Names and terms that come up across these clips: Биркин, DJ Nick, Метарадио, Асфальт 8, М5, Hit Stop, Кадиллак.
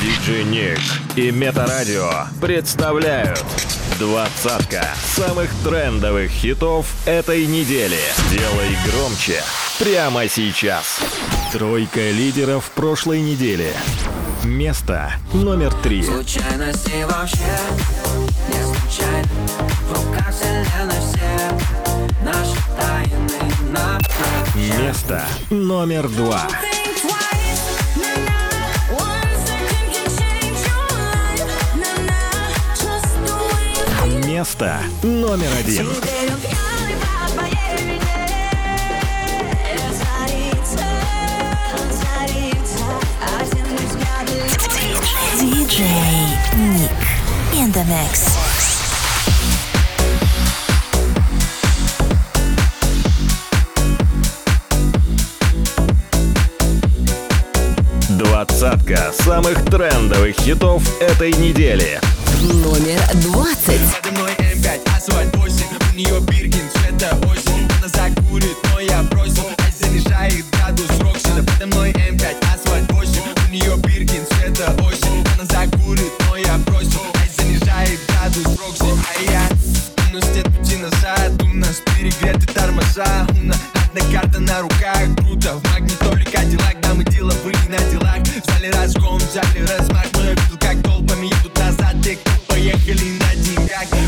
DJ Nick и Метарадио представляют «Двадцатка» самых трендовых хитов этой недели. Делай громче прямо сейчас. Тройка лидеров прошлой недели. Место номер 3. Случайности вообще не случайны. В руках вселенной все наши тайны. Место номер 2. Место номер 1. DJ Nick in the mix. Двадцатка самых трендовых хитов этой недели. Номер 20. Надо мной М5, асфальт 8. У нее Биркин, цвета осень. Она закурит, но я бросил. Ай, занижает градус роксина. Надо мной М5, асфальт 8. У нее Биркин, цвета осень. Она закурит, но я бросил. Ай, занижает градус роксина. А я, у нас нет пути назад. У нас перегреты тормоза. У нас одна карта на руках. Круто, в магнитоле Кадиллак. Дамы деловые на делах. Взяли разгон, взяли размах. Но я видел, как толпами едут назад. Те, кто поехали на деньгах.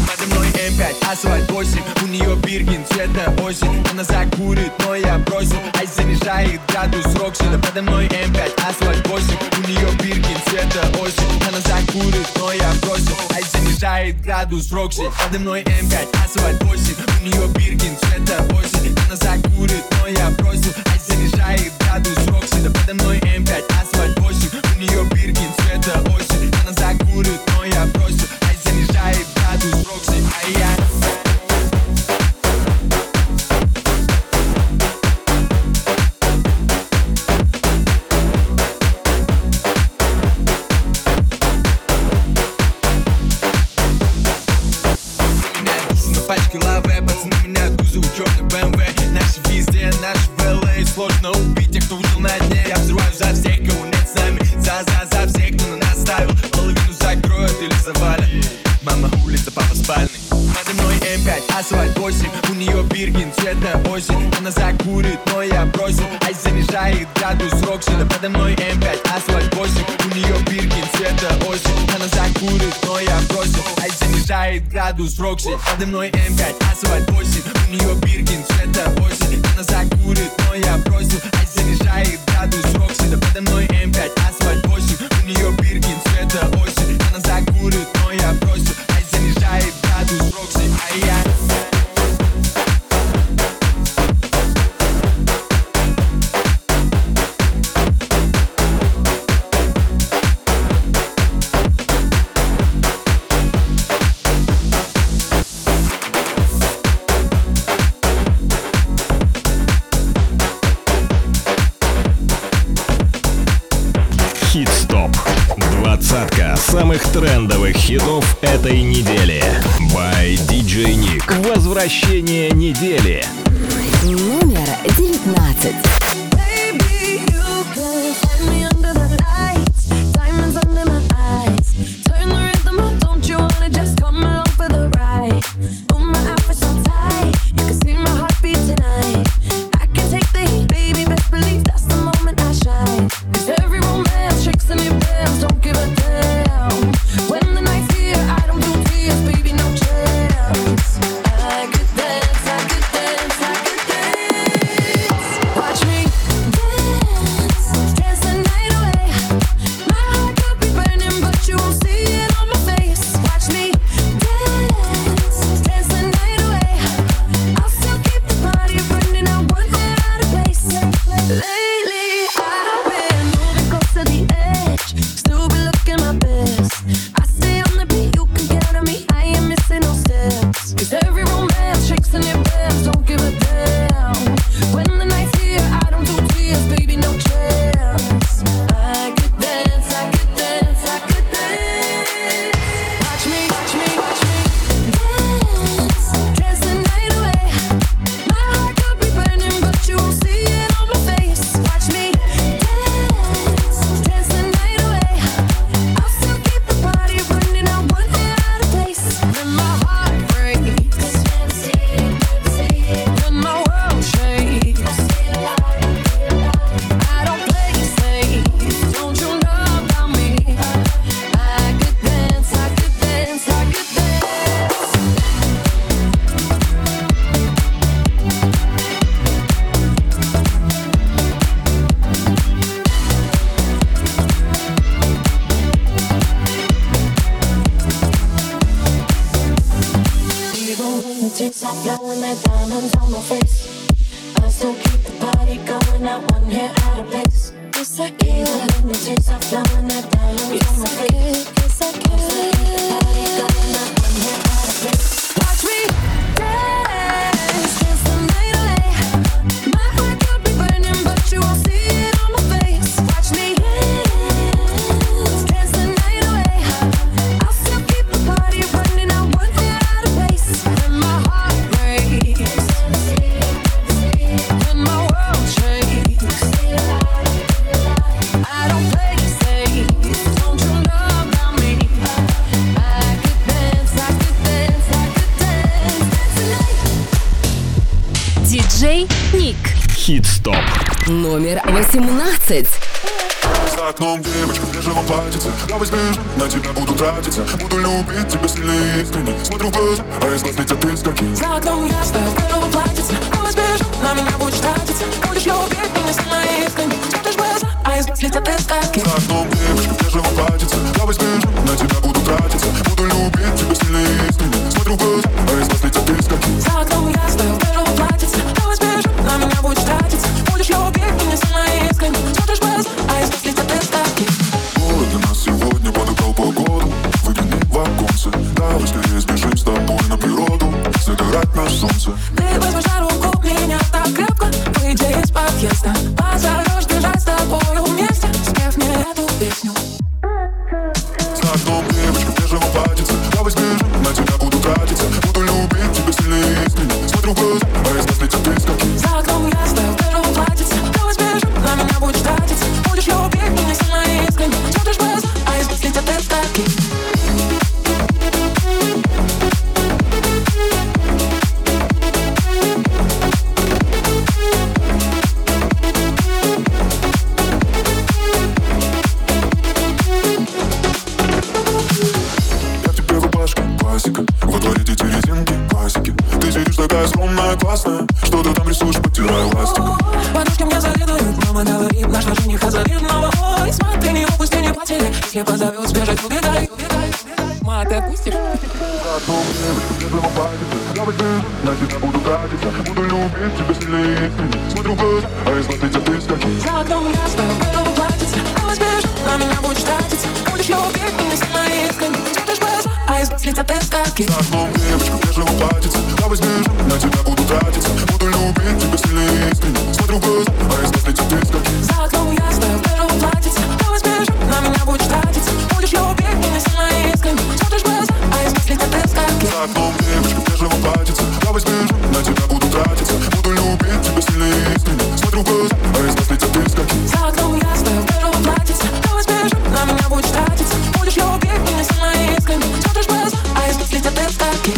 Подо мной М5, асфальт 8. У нее Биркин, цвета осень. Она закурит, но я бросил. Ай, занижает градус роксина. Подо мной М5, асфальт 8. У нее Биркин, цвета осень. Она закурит, но я бросил. Ай, занижает градус роксина. Подо мной М5, асфальт 8. У нее Биркин, цвета осень. Она закурит, но я бросил. Ай, занижает градус роксина. Подо мной М5, асфальт 8. У нее Биркин, цвета осень. Она закурит, но я бросил. Ай, занижает градус роксина. Ай, я... Сложно убить тех, кто ушел на дне. Я взрываю за всех, кого нет с нами. За всех, кто на нас ставил. Половину закроют или завалят. Мама улица, папа спальный. Надо мной М5, асфальт 8. У нее Биркин, цвета осень. Она закурит, но я бросил. Ай, занижает градус роксина. Подо мной М5, асфальт 8. У нее Биркин, цвета осень. Она закурит, но я бросил. Ай, занижает градус роксина. Подо мной М5, асфальт 8. У нее Биркин, цвета осень. Она закурит, но я бросил. Ай, занижает градус роксина. Подо мной М5, асфальт 8. У нее Биркин, цвета осень. Она закурит, но я бросил. Ай, занижает градус роксина. Ай, я... самых трендовых хитов этой недели. By DJ Nick. Возвращение недели. Номер 19. Watch me. DJ Nick. Хит-стоп. Номер 18. За окном девочка в бежевом платьице. Давай сбежим, на тебя буду тратиться. Буду любить тебя сильно и искренне. Смотрю в глаза, а из глаз летят искорки. За окном ясно, в бежевом платьице. Давай сбежим, на меня будешь тратиться. Будешь любить меня сильно и искренне. Смотришь в глаза, а из глаз летят искорки. За окном девочка в бежевом платьице. Давай сбежим, на тебя буду тратиться. Буду любить тебя сильно и искренне. Смотрю в глаза, а из глаз летят искорки. За окном ясно, в бежевом платьице. Давай сбежим, на меня будешь тратиться. Будешь любить меня сильно и искренне. Смотришь в глаза, а из глаз летят искорки. Город для нас сегодня подобрал погоду. Выгляни в оконце. Давай скорее сбежим с тобой на природу. Загорать на солнце. Ты возьмешь за руку меня так крепко. Выйдя из подъезда, позовешь держать с тобою вместе. Спев мне эту песню. За окном девочка в бежевом платьице. Давай сбежим, на тебя буду тратиться. Буду любить тебя сильно и искренне. Смотрю в глаза, а из глаз летят искорки. За окном ясно, в бежевом платьице. Давай сбежим, на меня будешь тратиться. Будешь любить меня сильно и искренне. Смотришь в глаза, а из глаз летят искорки. Классно, что ты там рисуешь, потираю ластик. Подружки мне завидуют, мама говорит, наш на жениха завидует. Ой, смотри, не упусти, не потери. Если позовет, сбежать, убегай. Ма, ты отпустишь? На тебя буду тратиться. Буду любить тебя сильнее. Смотрю в глаза, а из глаз летят искорки. За окном ясно, в бежевом платьице. Давай сбежим, на меня будешь тратиться. Будешь любить меня сильно искренне. Смотришь в глаза, а из глаз летят искорки. За окном девочка в бежевом платьице. Давай сбежим, на тебя буду тратиться. Буду любить тебя сильно искренне. Смотрю в глаза, а из глаз летят искорки. За окном ясно, в бежевом платьице. Давай сбежим, на меня будешь тратиться. Будешь любить меня сильно искренне. Смотришь в глаза, а из глаз летят искорки. За окном девочка в бежевом платьице. Давай сбежим, на тебя буду тратиться. Буду любить тебя сильно и искренне. Смотрю в глаза, а из глаз летят искорки. За окном ясно, в бежевом платьице. Давай сбежим, на меня будешь тратиться. Будешь любить меня сильно и искренне. Смотришь в глаза, а из глаз летят искорки.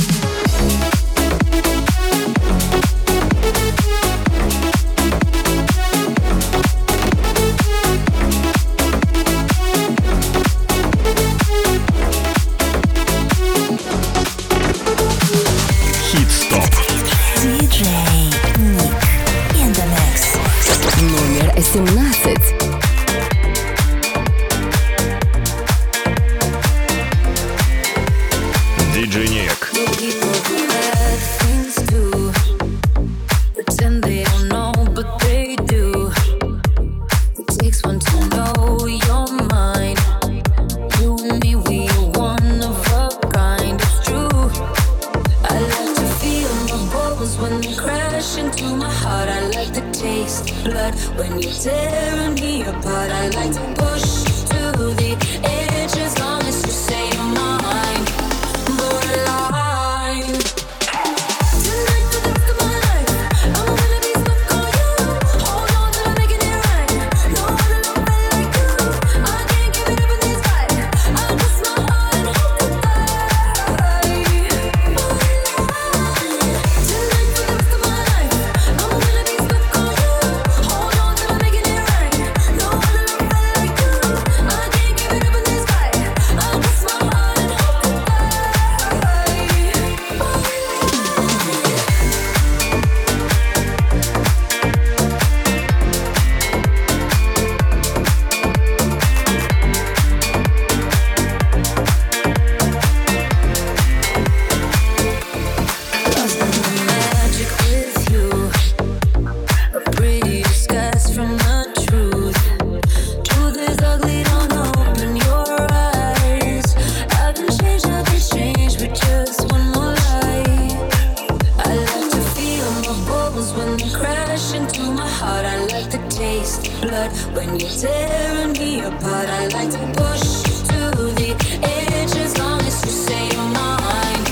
hard when you're tearing me apart. I like to push to the edge as long as you say you're mine.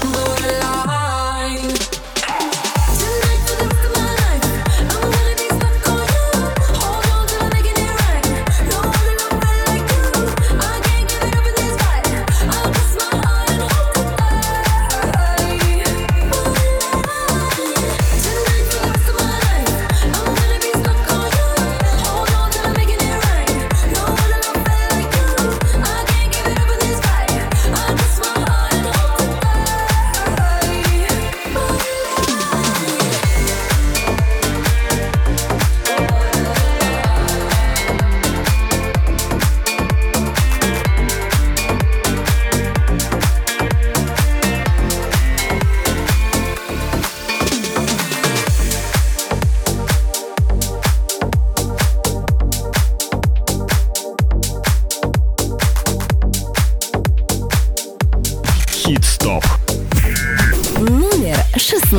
But we're aligned. Tonight for the rest of my life, I'm gonna be stuck on you. Hold on till I'm making it right. No one in the world like you. I can't give it up in this fight. I'll twist my heart and hope goodbye. Tonight for the rest of my life. Хит-стоп. Номер 16.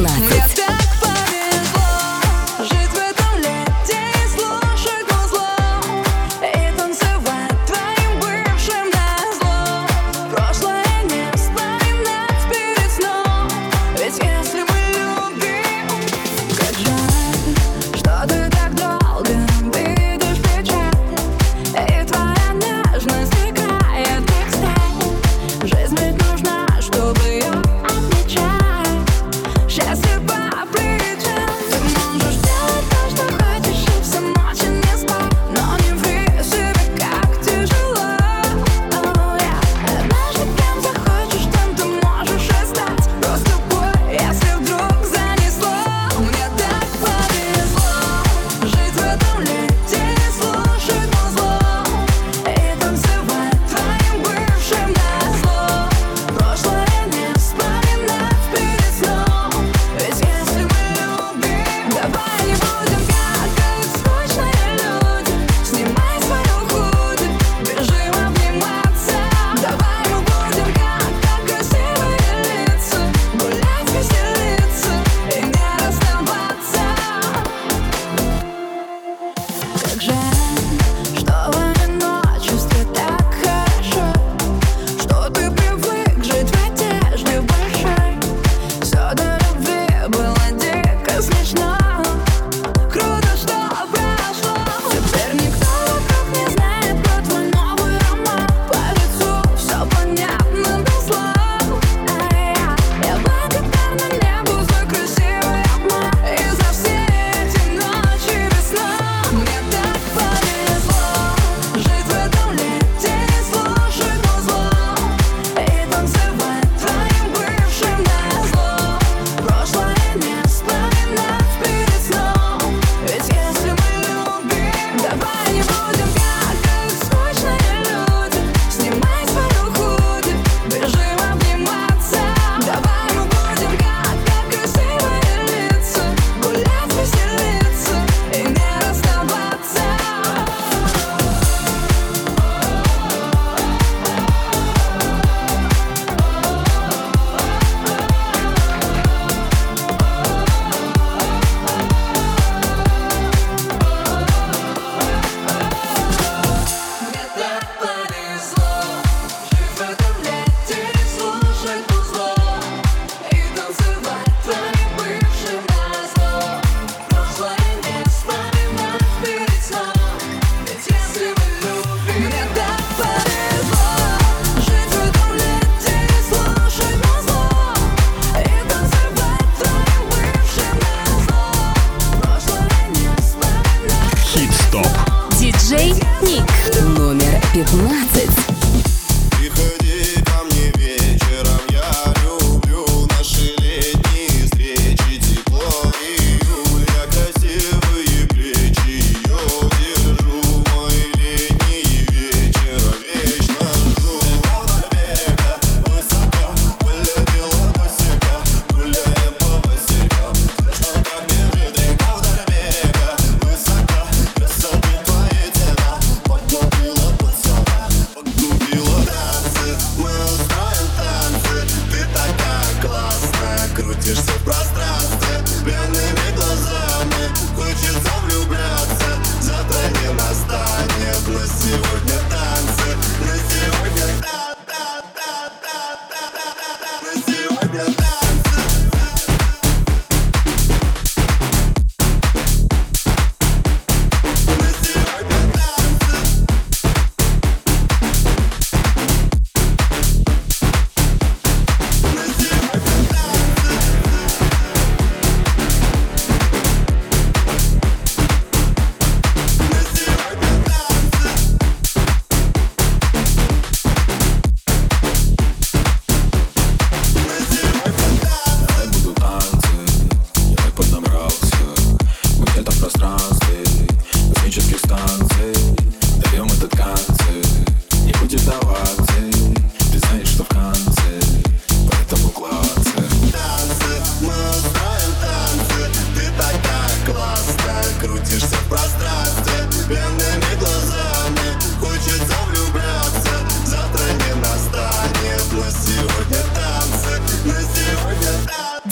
DJ Nick, номер 15.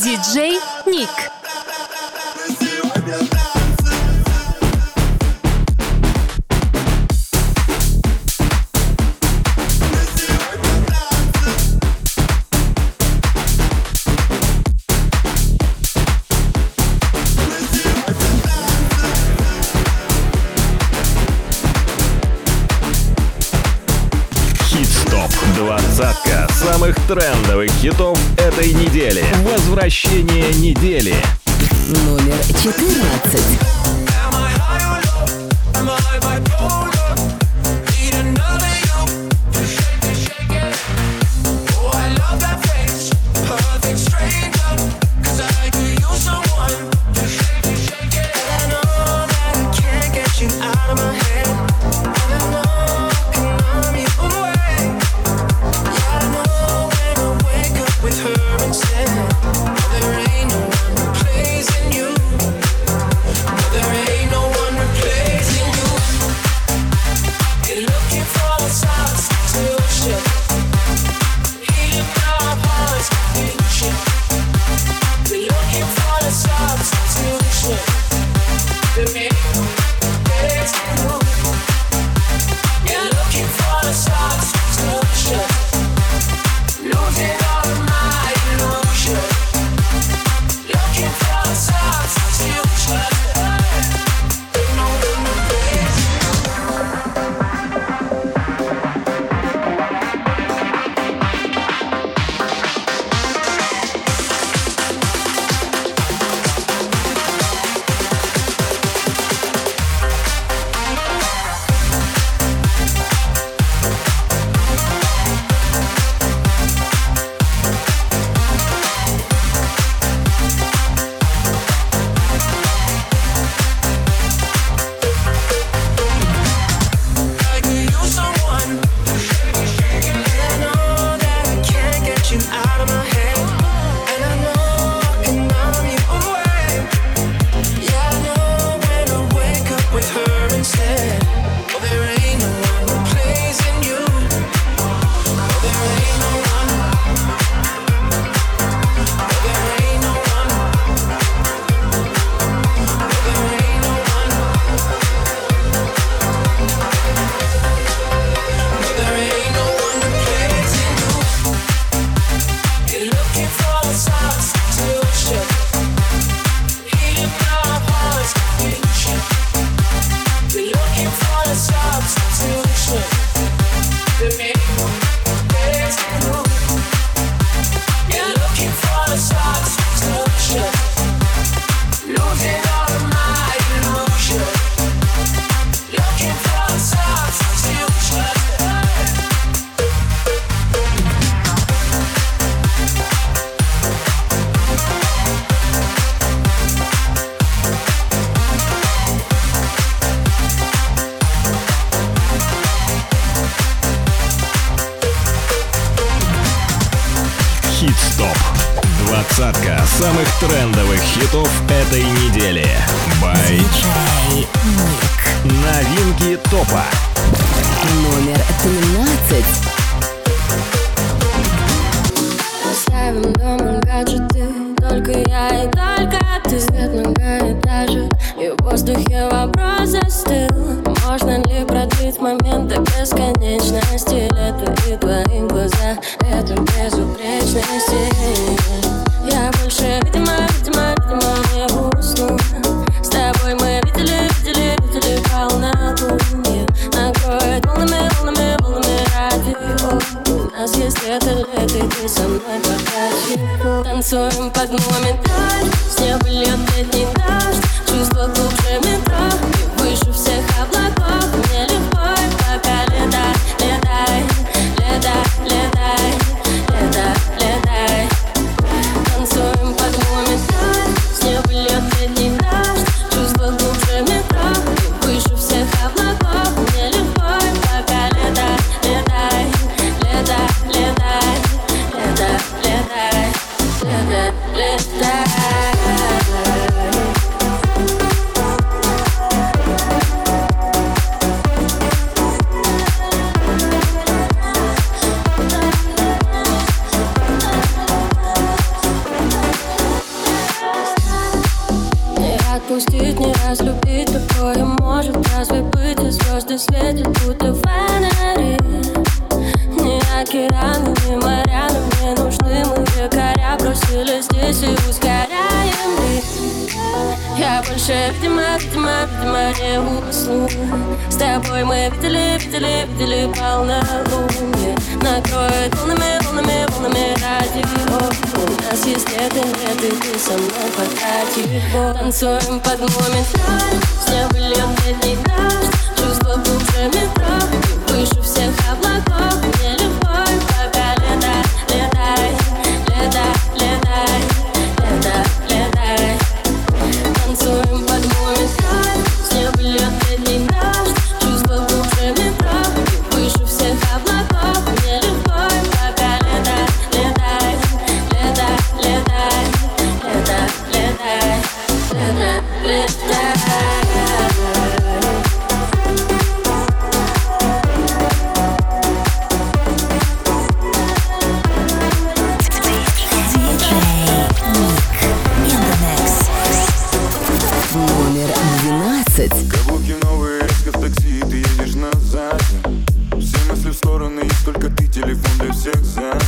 DJ Nick. Двадцатка самых трендовых хитов этой недели. Возвращение недели. Номер 14. Самых трендовых хитов этой недели. By DJ Nick. Новинки топа. Номер 13. Оставим дома гаджеты, только я и только ты. Свет многоэтажек, и в воздухе вопрос застыл. Можно ли продлить момент до бесконечности? Лето и твои глаза, это безупречность. Я больше, видимо, не усну. С тобой мы видели полноту. Накроет волнами радио. У нас есть лето, и ты со мной пока. Танцуем под моменталь. С неба льет летний дождь. Чувство глубже метро и выше всех облаков. Мне легко, пока летай. Танцуем под моменталь, с неба льет летний дождь. Чувство глубже метро, и выше всех облаков. Мне легко, пока летай. или здесь и ускоряем мы. Я больше, видимо, не усну. С тобой мы видели полнолуние. Накроет волнами радио. У нас есть лето, и ты со мной пока. Танцуем под момент. С неба льёт летний дождь. Чувство глубже метро. Выше всех облаков. Мне любовь, пока летай. Танцуем под момент. С неба льёт летний дождь. Чувство глубже метро. Выше всех облаков. Мне любовь, пока летай. Каблуки новые, резко в такси, ты едешь назад. Все мысли в стороны, есть только ты, телефон для всех занят.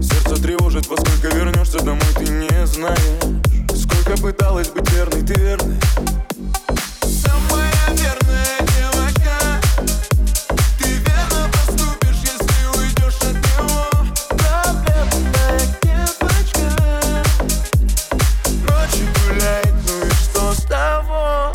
Сердце тревожит, во сколько вернешься домой, ты не знаешь. Сколько пыталась быть верной, ты верной. Самая верная девочка. Ты верно поступишь, если уйдешь от него. Проблемная девочка. Ночью гуляет, ну и что с того?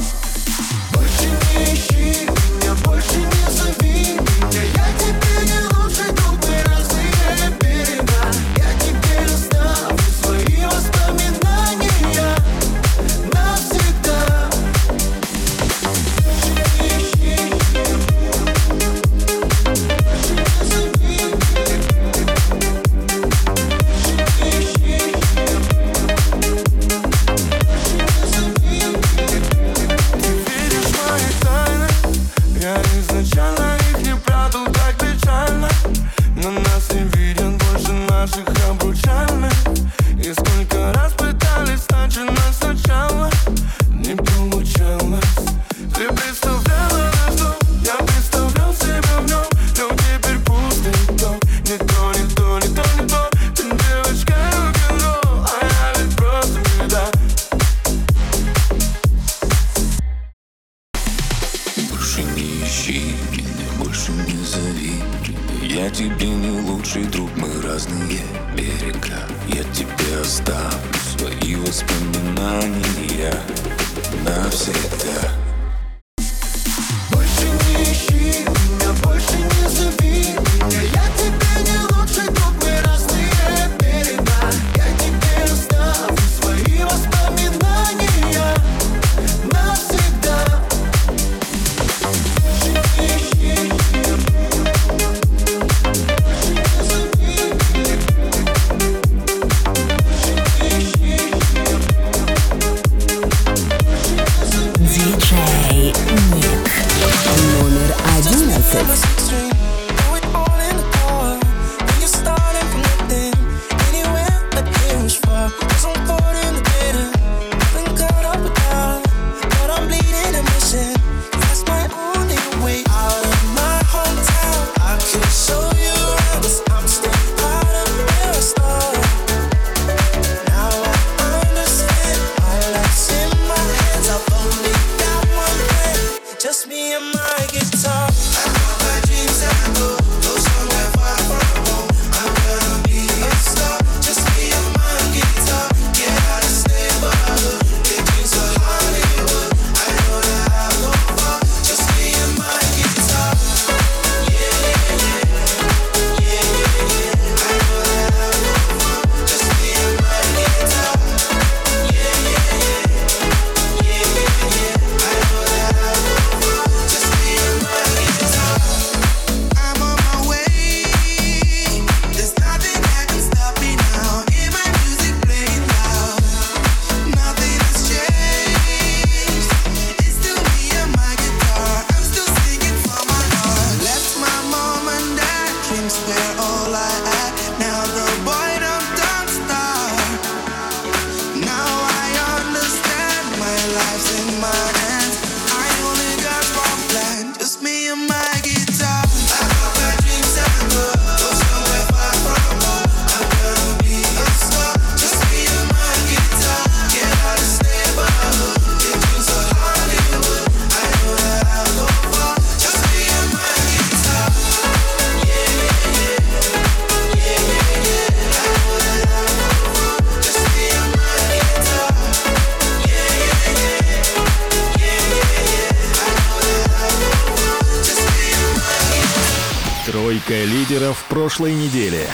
Тройка лидеров прошлой недели.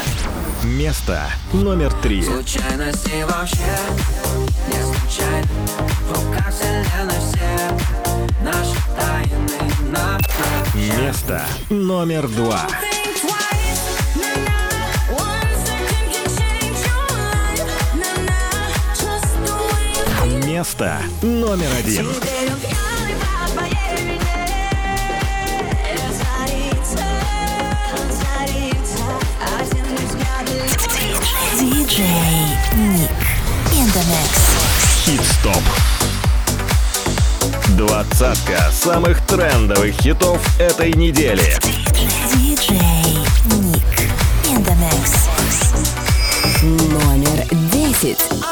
Место номер 3. Случайности вообще не случайны. В руках вселенной все наши тайны. Место номер 2. Место номер 1. DJ Nick in the mix. Хит-стоп. 20-ка самых трендовых хитов этой недели. DJ Nick in the mix. Номер 10. Wow.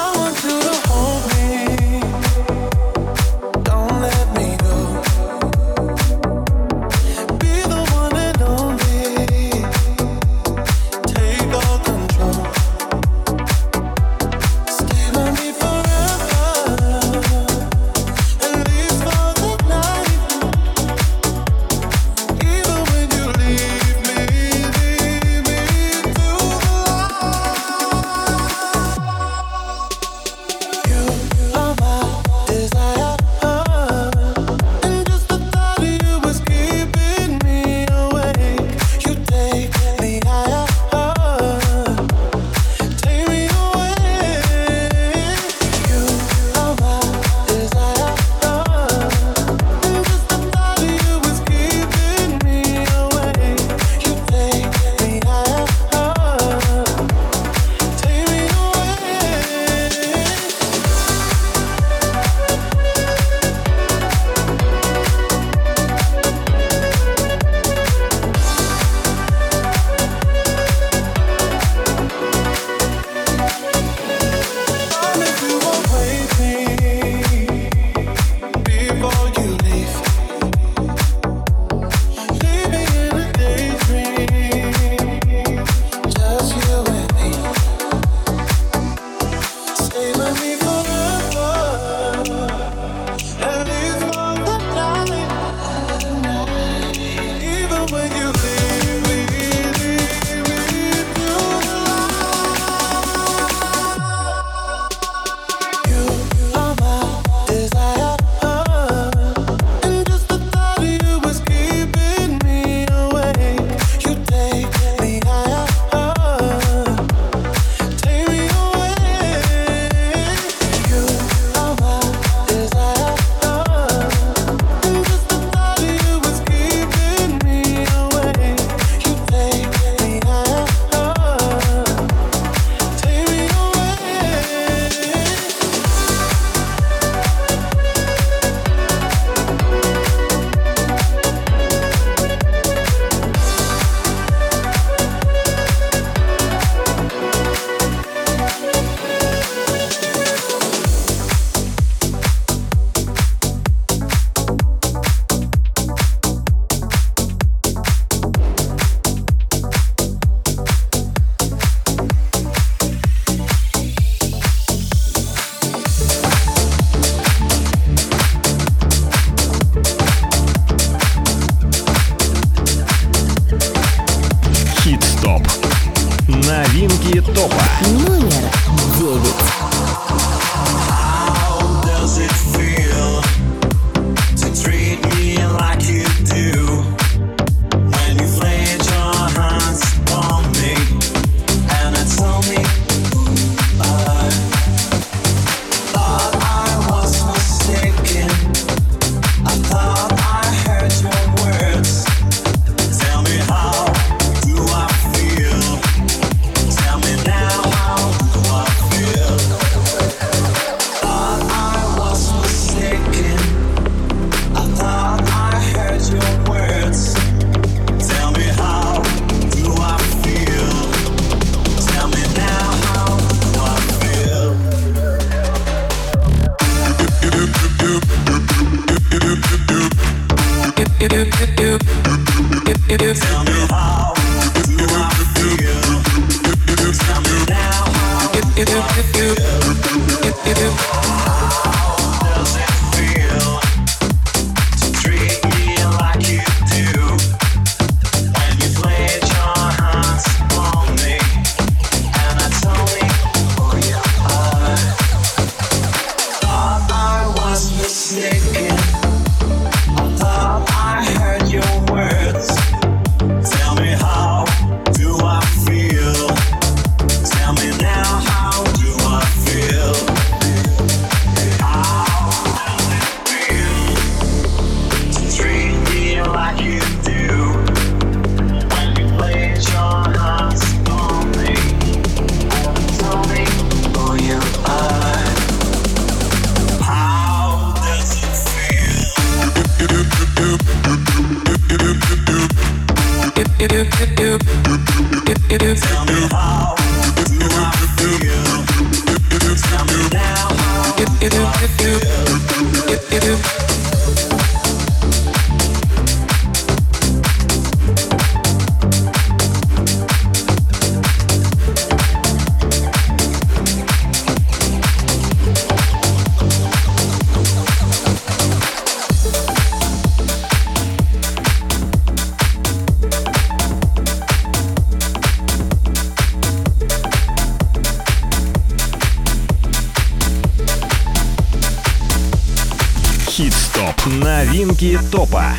Новинки топа.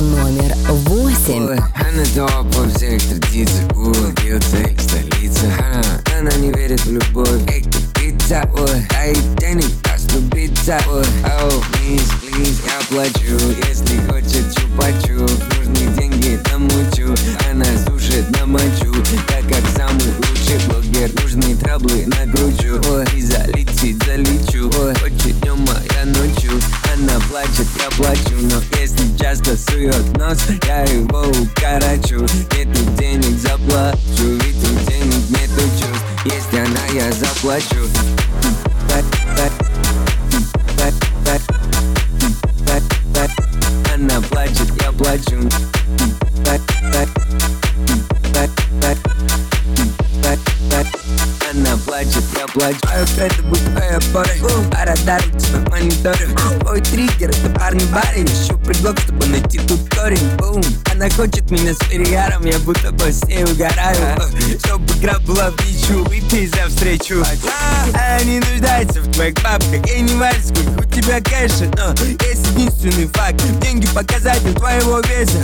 Номер 8. Она топа в всех традициях, улыбьется их столица. Она не верит в любовь, эй, купица. Титаник, оступица. Мисс, плиз, я плачу. Если хочет чупачу, нужны деньги, намучу. Она сушит на мочу, так как самый лучший блогер. Нужны траблы накручу, и залетит, залечу. Хочет днем, а я ночью. Она плачет, я плачу, но если часто сует нос, я его укорочу. Нету денег, заплачу, ведь у денег нету чувств. Если она, я заплачу. Она плачет, я плачу. Она плачет, я плачу. Это бухая порой. Пара дарит тебе мониторинг. Твой триггер, это парень-барин. Ищу предлог, чтобы найти тут корень. Она хочет меня с перегаром. Я будто по сей угораю. Чтобы игра была в бичу. Выпей за встречу. Она не нуждается в твоих бабках. Ей не важно, сколько у тебя кэша. Но есть единственный факт. Деньги показатель твоего веса.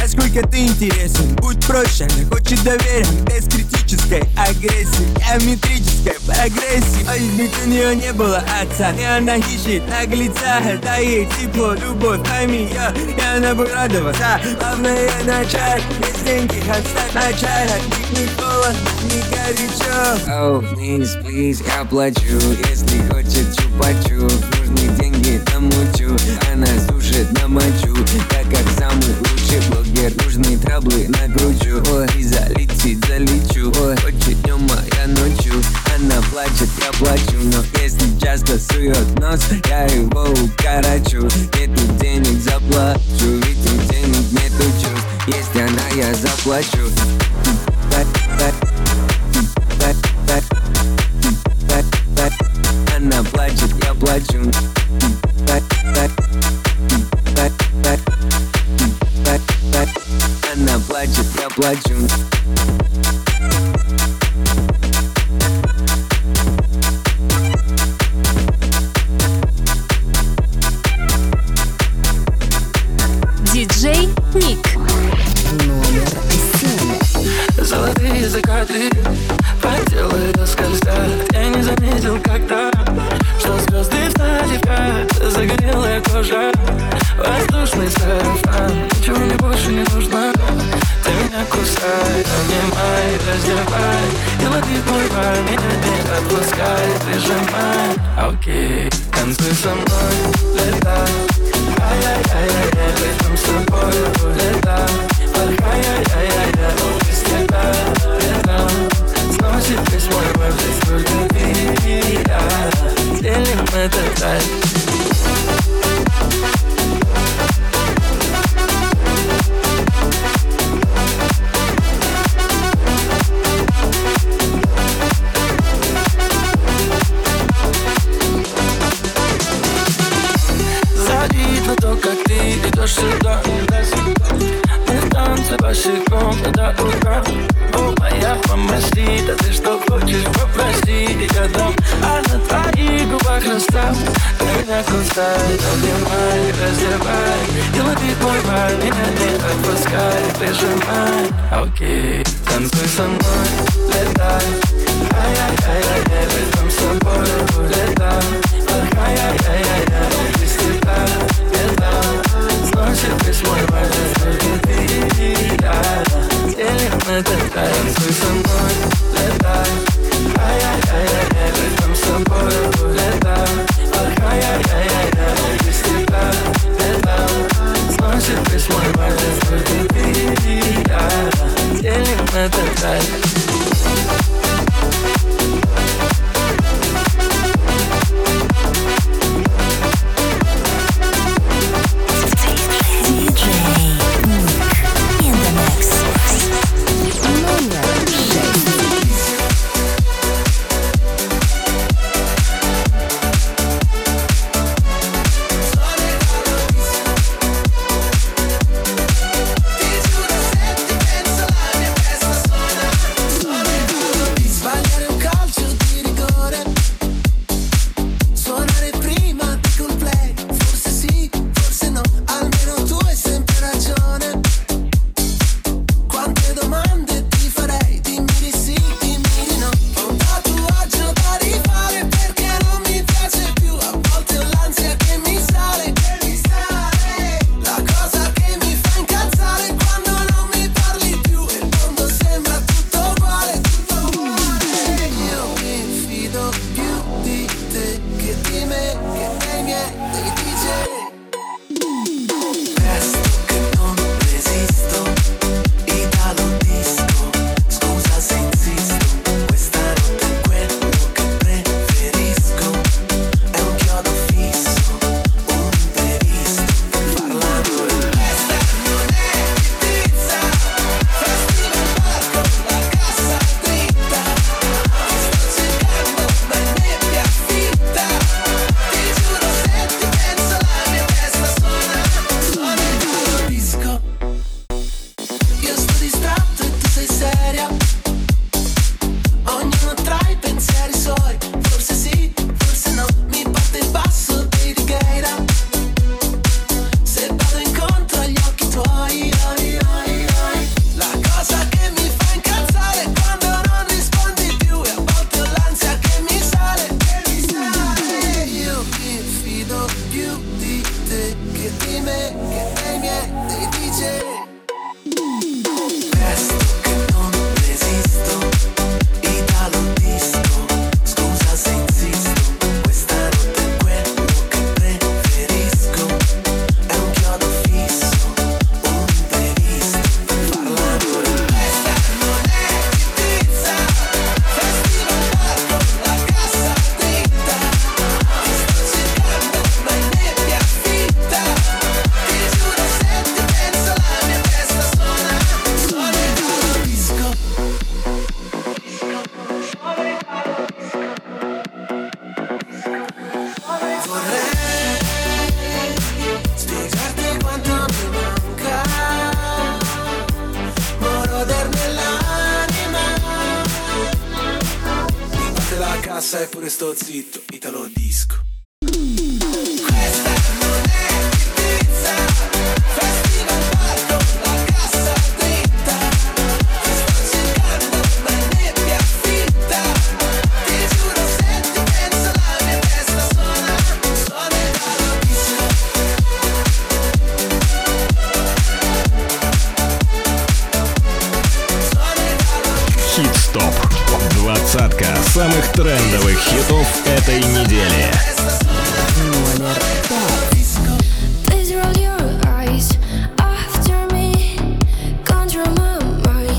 Насколько ты интересен. Будь проще, она хочет доверия. Без критической агрессии. Геометрической прогрессии. Ой, ведь у нее не было отца. И она ищет наглеца. Да ей тепло, любовь, пойми ее. И она будет радоваться. Главное начать, без деньги отстать начать. От них не холод, не горячо. Вниз, плиз, я плачу. Если хочет чупачу, нужны деньги, намучу. Она сушит на мочу, так как самый лучший блогер. Нужны траблы накручу, и залетит, залечу. Хочет днем, а я ночью. Она плачет, я плачу, но если часто сует нос, я его укорочу. Нету денег, заплачу, ведь у денег нету чувств. Если она, я заплачу. Она плачет, я плачу. Она плачет, я плачу. DJ Nick. Золотые закаты по телу скользят. Я не заметил когда, что звезды встали в кат. Загорелая кожа, воздушный сарафан. Ничего мне больше не нужно. Ты меня кусай, обнимай, раздевай. И лови мой память, не отпускай, прижимай. Окей, танцуй со мной, летай. Ай-яй-яй-яй, летом с тобой улетай. Ай-яй-яй-яй, без тебя летал. Сносит весь мой веб, здесь только ты и я. Делим этот тайм. Сюда, мы танцы босиком до утра. О, моя помоси, да ты что хочешь, попроси. И я дам, а на твоих губах расстав. Ты меня кусай, обнимай, раздевай. И лови твой момент, не отпускай, прижимай. Окей, танцуй со мной, летай. Ай-яй-яй-яй, рядом с тобой улетай. Ай-яй-яй-яй, без тебя летал. Сносит весь мой вальс, только ты и я. Делим этот рай, танцуй со мной, летай. Ай-яй-яй-яй, рядом с тобой улетай. Ай-яй-яй-яй, без тебя летал. Сносит весь мой вальс, только ты и я. этот рай. Please roll your eyes after me, control my mind.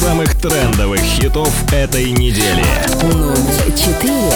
Самых трендовых хитов этой недели. Номер 4.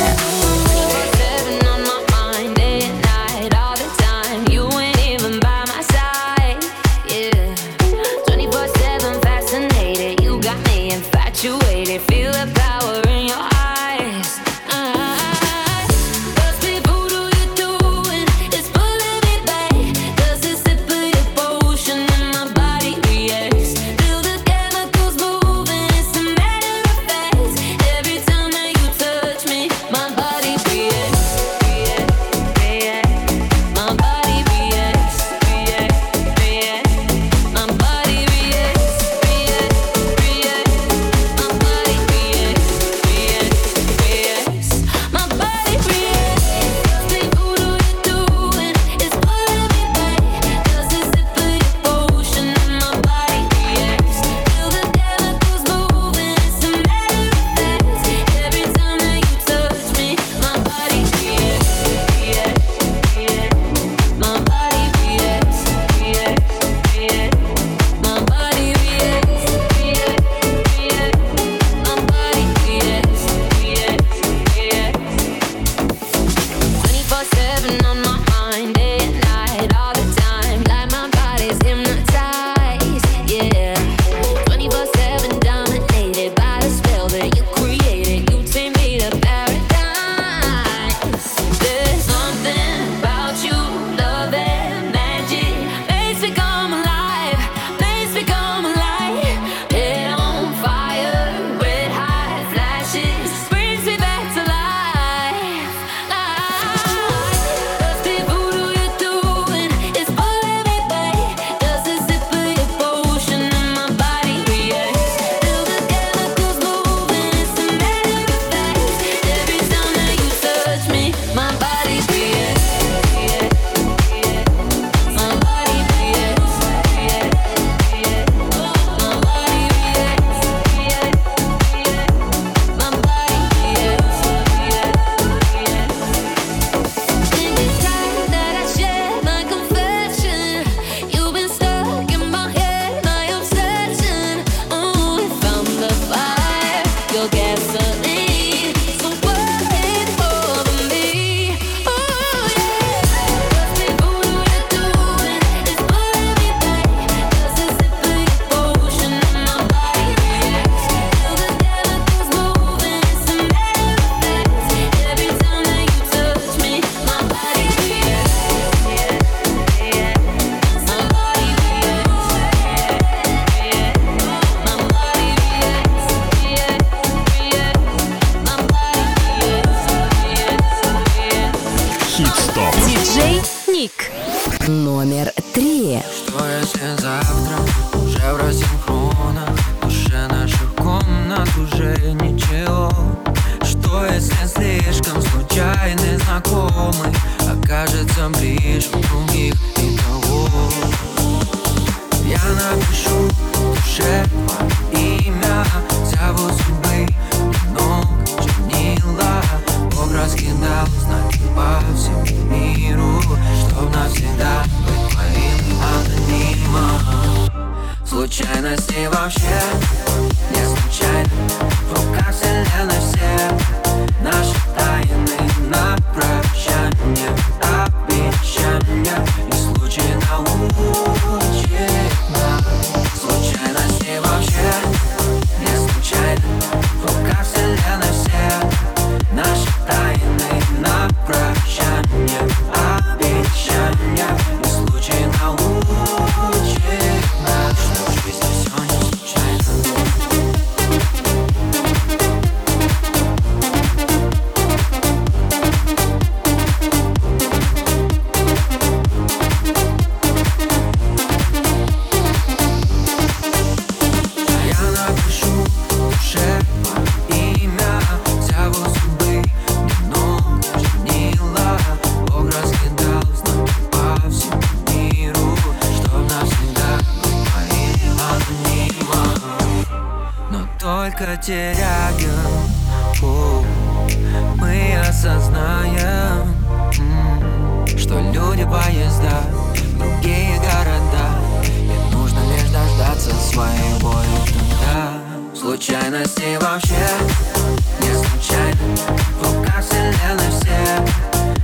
DJ Nick. Номер 3. Что если завтра уже в рассинхронах, уже наших комнат уже ничего? Что если слишком случайный знакомый окажется ближе других и того? Я напишу душе имя, зову судьбы, но чернила. Образ кидал знаки по всему миру, чтоб навсегда быть моим анонимом. Случайности вообще не случайны, в руках вселенной все наши тайны на прощание, обещания и случай научит нас. Случайности вообще не случайны, в руках вселенной все наши тайны на прощание, обещания и случай научит нас, что в жизни все не случайно. потеряем, мы осознаем, что люди поезда, другие города, и нужно лишь дождаться своего утра. Случайности вообще не случайны, в руках вселенной все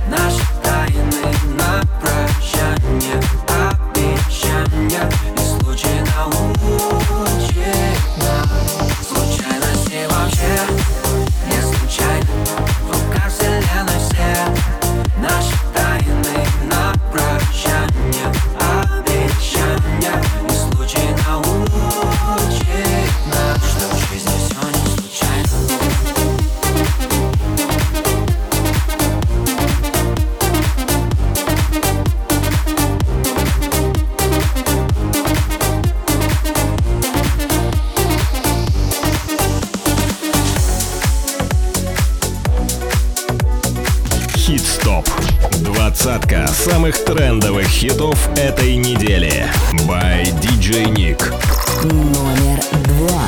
наши тайны. На прощание обещания и случай научит нас. Случайности вообще не случайны, в руках вселенной все наши тайны. На прощание обещания и случай научит нас, что в жизни все не случайно. Двадцатка самых трендовых хитов этой недели by DJ Nick. Номер 2.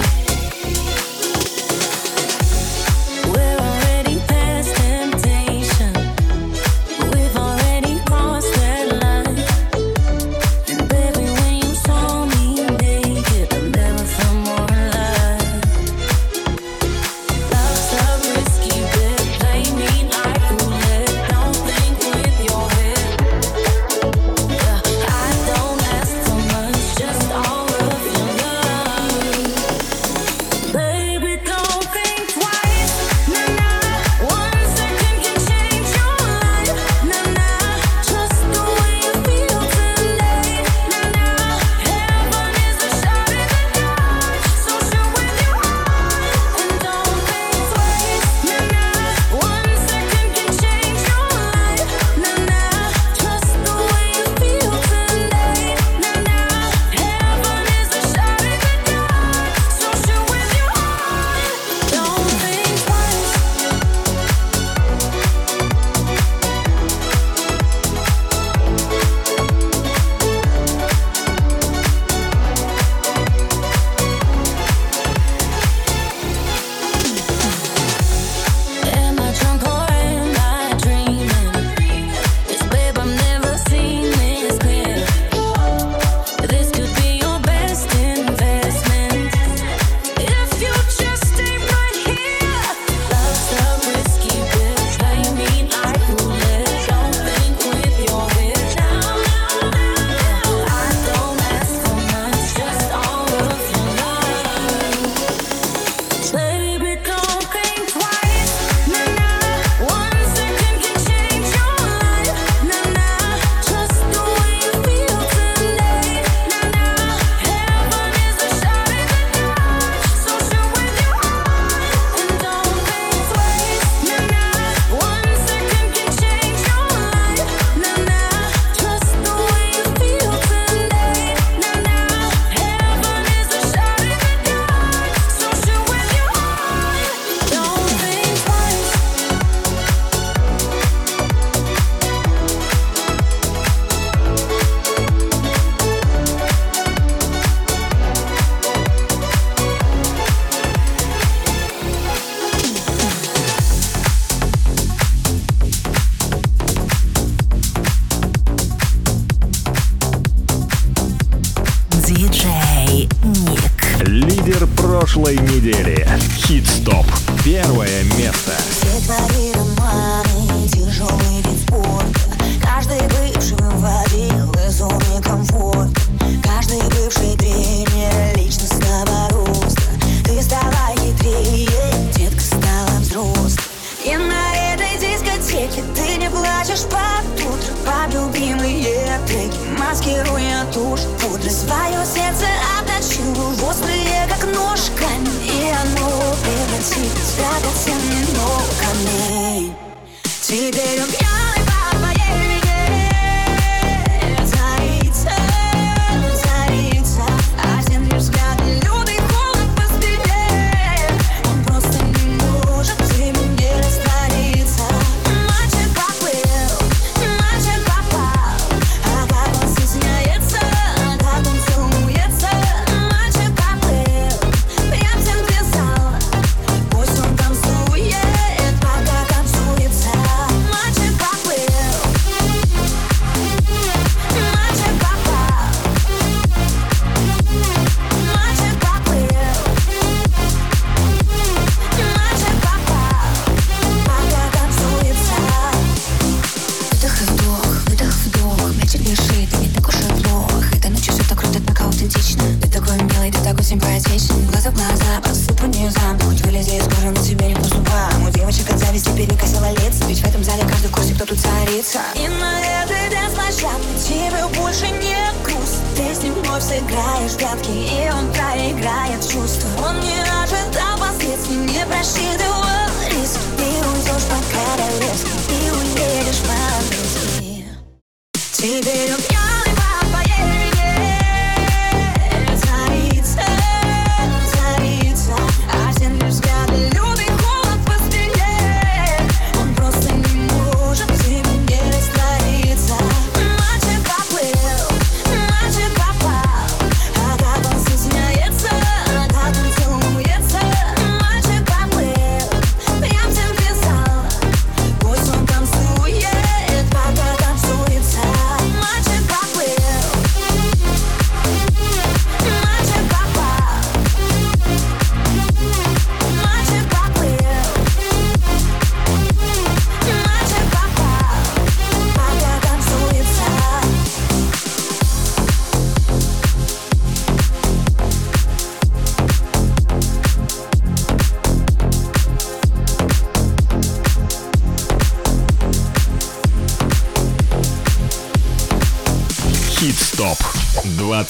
Недели. Хит-стоп. Первое место. Все твои романы, тяжелый вид спорта. Каждый бывший выводил из зоны комфорта. Каждый бывший тренер личностного роста. Ты стала хитрее, детка стала взрослой. И на этой дискотеке ты не плачешь под утро. Под любимые треки, маскируя тушь пудры. Свое сердце отточила в острые, как нож. Оно превратит тебя в ценный ног камней. Теперь он пьяный по твоей вине. Царица, царица. Один лишь взгляд, лютый холод по спине. Он просто не может в тебе раствориться. Мальчик поплыл, мальчик попал. А как он стесняется, а как он целуется. Мальчик поплыл. Прям всем трясало. ветер дышит, и так уж и плохо. Этой ночью все так круто, так аутентично. Ты такой милый, ты такой симпатичный. Глаза в глаза, посыпу низом. Хоть вылези из кожи, но тебе не по зубам. У девочек от зависти перекосила лица. Ведь в этом зале каждый в курсе, кто тут царица. И на этой дэнс-площадке тебе больше нет грустно. Ты с ним вновь сыграешь в прятки, и он проиграет чувства. Он не ожидал последствий, не просчитывал риск. Ты уйдешь по-королевски, ты уедешь по-английски. Тебе любят. Хит-стоп.